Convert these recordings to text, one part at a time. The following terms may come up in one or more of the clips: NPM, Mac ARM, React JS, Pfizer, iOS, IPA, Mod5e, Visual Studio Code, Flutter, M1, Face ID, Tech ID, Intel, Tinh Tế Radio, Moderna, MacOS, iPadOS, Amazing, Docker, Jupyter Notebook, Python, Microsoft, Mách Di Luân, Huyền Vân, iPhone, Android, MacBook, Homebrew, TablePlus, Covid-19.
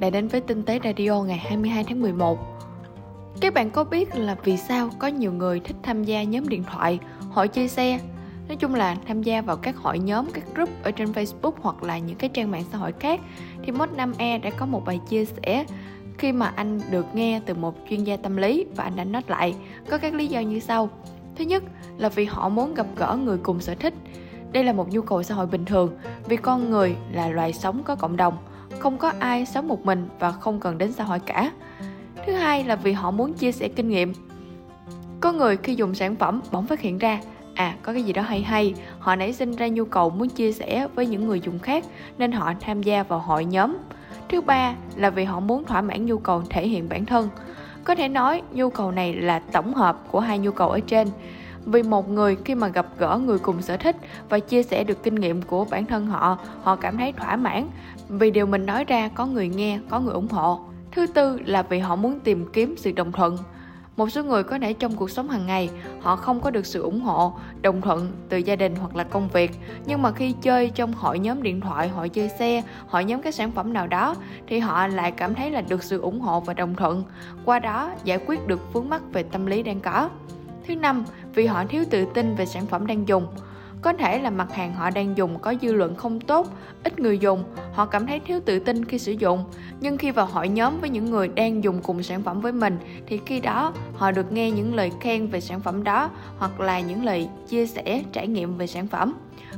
bạn đã đến với Tinh Tế Radio ngày 22 tháng 11. Các bạn có biết là vì sao có nhiều người thích tham gia nhóm điện thoại, hội chơi xe, nói chung là tham gia vào các hội nhóm, các group ở trên Facebook hoặc là những cái trang mạng xã hội khác? Thì Mod5e đã có một bài chia sẻ khi mà anh được nghe từ một chuyên gia tâm lý và anh đã nói lại có các lý do như sau. Thứ nhất là vì họ muốn gặp gỡ người cùng sở thích. Đây là một nhu cầu xã hội bình thường vì con người là loài sống có cộng đồng, không có ai sống một mình và không cần đến xã hội cả. Thứ hai là vì họ muốn chia sẻ kinh nghiệm. Có người khi dùng sản phẩm bỗng phát hiện ra có cái gì đó hay, họ nảy sinh ra nhu cầu muốn chia sẻ với những người dùng khác nên họ tham gia vào hội nhóm. Thứ ba là vì họ muốn thỏa mãn nhu cầu thể hiện bản thân. Có thể nói nhu cầu này là tổng hợp của hai nhu cầu ở trên. Vì một người khi mà gặp gỡ người cùng sở thích và chia sẻ được kinh nghiệm của bản thân họ, họ cảm thấy thỏa mãn vì điều mình nói ra có người nghe, có người ủng hộ. Thứ tư là vì họ muốn tìm kiếm sự đồng thuận. Một số người có thể trong cuộc sống hàng ngày, họ không có được sự ủng hộ, đồng thuận từ gia đình hoặc là công việc. Nhưng mà khi chơi trong hội nhóm điện thoại, hội chơi xe, hội nhóm các sản phẩm nào đó, thì họ lại cảm thấy là được sự ủng hộ và đồng thuận. Qua đó giải quyết được vướng mắc về tâm lý đang có. Thứ năm, vì họ thiếu tự tin về sản phẩm đang dùng. Có thể là mặt hàng họ đang dùng có dư luận không tốt, ít người dùng, họ cảm thấy thiếu tự tin khi sử dụng. Nhưng khi vào hội nhóm với những người đang dùng cùng sản phẩm với mình, thì khi đó họ được nghe những lời khen về sản phẩm đó hoặc là những lời chia sẻ, trải nghiệm về sản phẩm.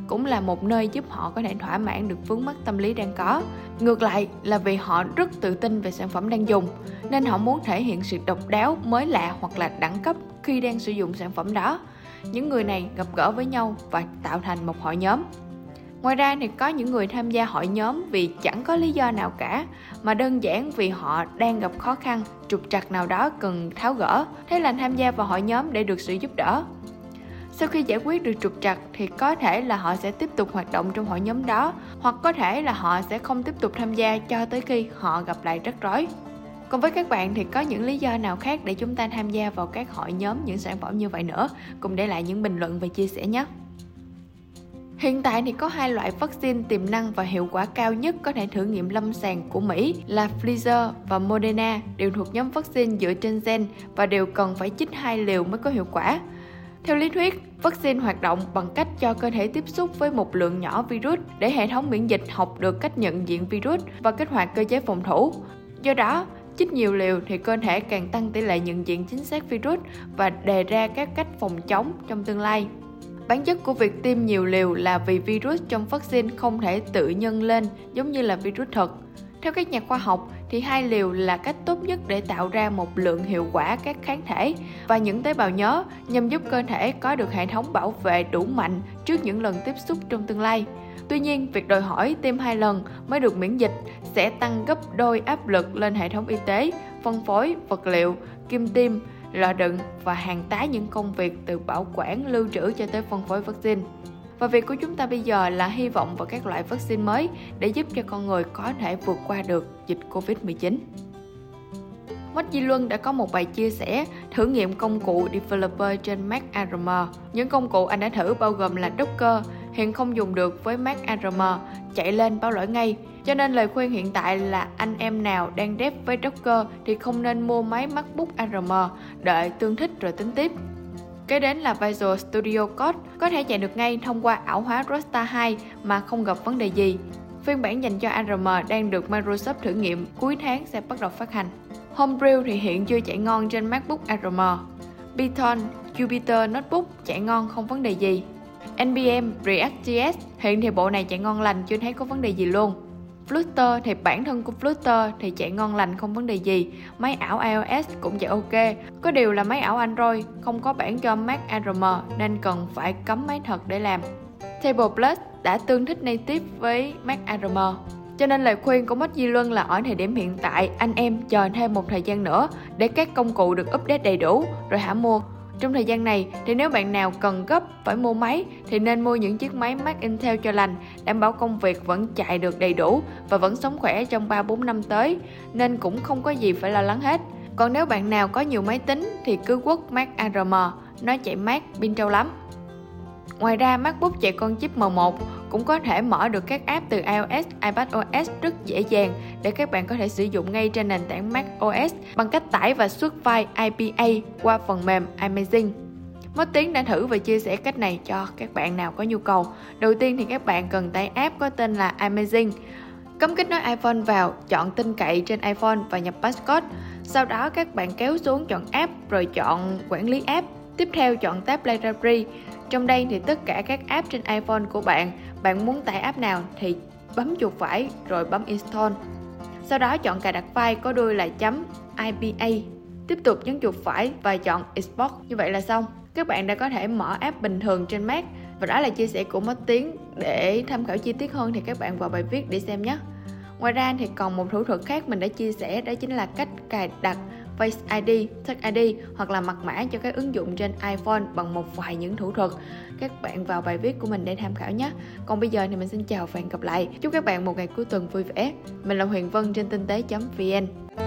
Cũng là một nơi giúp họ có thể thỏa mãn được vướng mắc tâm lý đang có. Ngược lại là vì họ rất tự tin về sản phẩm đang dùng, nên họ muốn thể hiện sự độc đáo, mới lạ hoặc là đẳng cấp khi đang sử dụng sản phẩm đó. Những người này gặp gỡ với nhau và tạo thành một hội nhóm. Ngoài ra thì có những người tham gia hội nhóm vì chẳng có lý do nào cả, mà đơn giản vì họ đang gặp khó khăn, trục trặc nào đó cần tháo gỡ, thế là tham gia vào hội nhóm để được sự giúp đỡ. Sau khi giải quyết được trục trặc thì có thể là họ sẽ tiếp tục hoạt động trong hội nhóm đó, hoặc có thể là họ sẽ không tiếp tục tham gia cho tới khi họ gặp lại rắc rối. Còn với các bạn thì có những lý do nào khác để chúng ta tham gia vào các hội nhóm những sản phẩm như vậy nữa? Cùng để lại những bình luận và chia sẻ nhé! Hiện tại thì có hai loại vaccine tiềm năng và hiệu quả cao nhất có thể thử nghiệm lâm sàng của Mỹ là Pfizer và Moderna, đều thuộc nhóm vaccine dựa trên gen và đều cần phải chích 2 liều mới có hiệu quả. Theo lý thuyết, vaccine hoạt động bằng cách cho cơ thể tiếp xúc với một lượng nhỏ virus để hệ thống miễn dịch học được cách nhận diện virus và kích hoạt cơ chế phòng thủ. Do đó, chích nhiều liều thì cơ thể càng tăng tỷ lệ nhận diện chính xác virus và đề ra các cách phòng chống trong tương lai. Bản chất của việc tiêm nhiều liều là vì virus trong vaccine không thể tự nhân lên giống như là virus thật. Theo các nhà khoa học thì 2 liều là cách tốt nhất để tạo ra một lượng hiệu quả các kháng thể và những tế bào nhớ nhằm giúp cơ thể có được hệ thống bảo vệ đủ mạnh trước những lần tiếp xúc trong tương lai. Tuy nhiên, việc đòi hỏi tiêm 2 lần mới được miễn dịch sẽ tăng gấp đôi áp lực lên hệ thống y tế, phân phối, vật liệu, kim tiêm, lò đựng và hàng tái những công việc từ bảo quản, lưu trữ cho tới phân phối vaccine. Và việc của chúng ta bây giờ là hy vọng vào các loại vaccine mới để giúp cho con người có thể vượt qua được dịch Covid-19. Mách Di Luân đã có một bài chia sẻ thử nghiệm công cụ developer trên Mac ARM. Những công cụ anh đã thử bao gồm là Docker, hiện không dùng được với Mac ARM, chạy lên báo lỗi ngay. Cho nên lời khuyên hiện tại là anh em nào đang dev với Docker thì không nên mua máy MacBook ARM, đợi tương thích rồi tính tiếp. Kế đến là Visual Studio Code, có thể chạy được ngay thông qua ảo hóa Rosetta 2 mà không gặp vấn đề gì. Phiên bản dành cho ARM đang được Microsoft thử nghiệm, cuối tháng sẽ bắt đầu phát hành. Homebrew thì hiện chưa chạy ngon trên MacBook ARM. Python, Jupyter Notebook chạy ngon không vấn đề gì. NPM, React JS, hiện thì bộ này chạy ngon lành, chưa thấy có vấn đề gì luôn. Flutter thì bản thân của Flutter thì chạy ngon lành không vấn đề gì. Máy ảo iOS cũng chạy ok. Có điều là máy ảo Android không có bản cho Mac ARM nên cần phải cắm máy thật để làm. TablePlus đã tương thích native với Mac ARM. Cho nên lời khuyên của Mách Di Luân là ở thời điểm hiện tại anh em chờ thêm một thời gian nữa để các công cụ được update đầy đủ rồi hãy mua. Trong thời gian này thì nếu bạn nào cần gấp phải mua máy thì nên mua những chiếc máy Mac Intel cho lành, đảm bảo công việc vẫn chạy được đầy đủ và vẫn sống khỏe trong 3-4 năm tới nên cũng không có gì phải lo lắng hết. Còn nếu bạn nào có nhiều máy tính thì cứ quất Mac ARM, nó chạy mát pin trâu lắm. Ngoài ra, MacBook chạy con chip M1 cũng có thể mở được các app từ iOS, iPadOS rất dễ dàng để các bạn có thể sử dụng ngay trên nền tảng MacOS bằng cách tải và xuất file IPA qua phần mềm Amazing. Mất tiếng đã thử và chia sẻ cách này cho các bạn nào có nhu cầu. Đầu tiên thì các bạn cần tải app có tên là Amazing. Cắm kết nối iPhone vào, chọn tin cậy trên iPhone và nhập passcode. Sau đó các bạn kéo xuống chọn app rồi chọn quản lý app. Tiếp theo chọn tab library. Trong đây thì tất cả các app trên iPhone của bạn, bạn muốn tải app nào thì bấm chuột phải rồi bấm install. Sau đó chọn cài đặt file có đuôi là .ipa. Tiếp tục nhấn chuột phải và chọn export. Như vậy là xong. Các bạn đã có thể mở app bình thường trên Mac. Và đó là chia sẻ của Mất Tiếng. Để tham khảo chi tiết hơn thì các bạn vào bài viết để xem nhé. Ngoài ra thì còn một thủ thuật khác mình đã chia sẻ, đó chính là cách cài đặt Face ID, Tech ID hoặc là mật mã cho các ứng dụng trên iPhone bằng một vài những thủ thuật. Các bạn vào bài viết của mình để tham khảo nhé. Còn bây giờ thì mình xin chào và hẹn gặp lại. Chúc các bạn một ngày cuối tuần vui vẻ. Mình là Huyền Vân trên tinh tế.vn.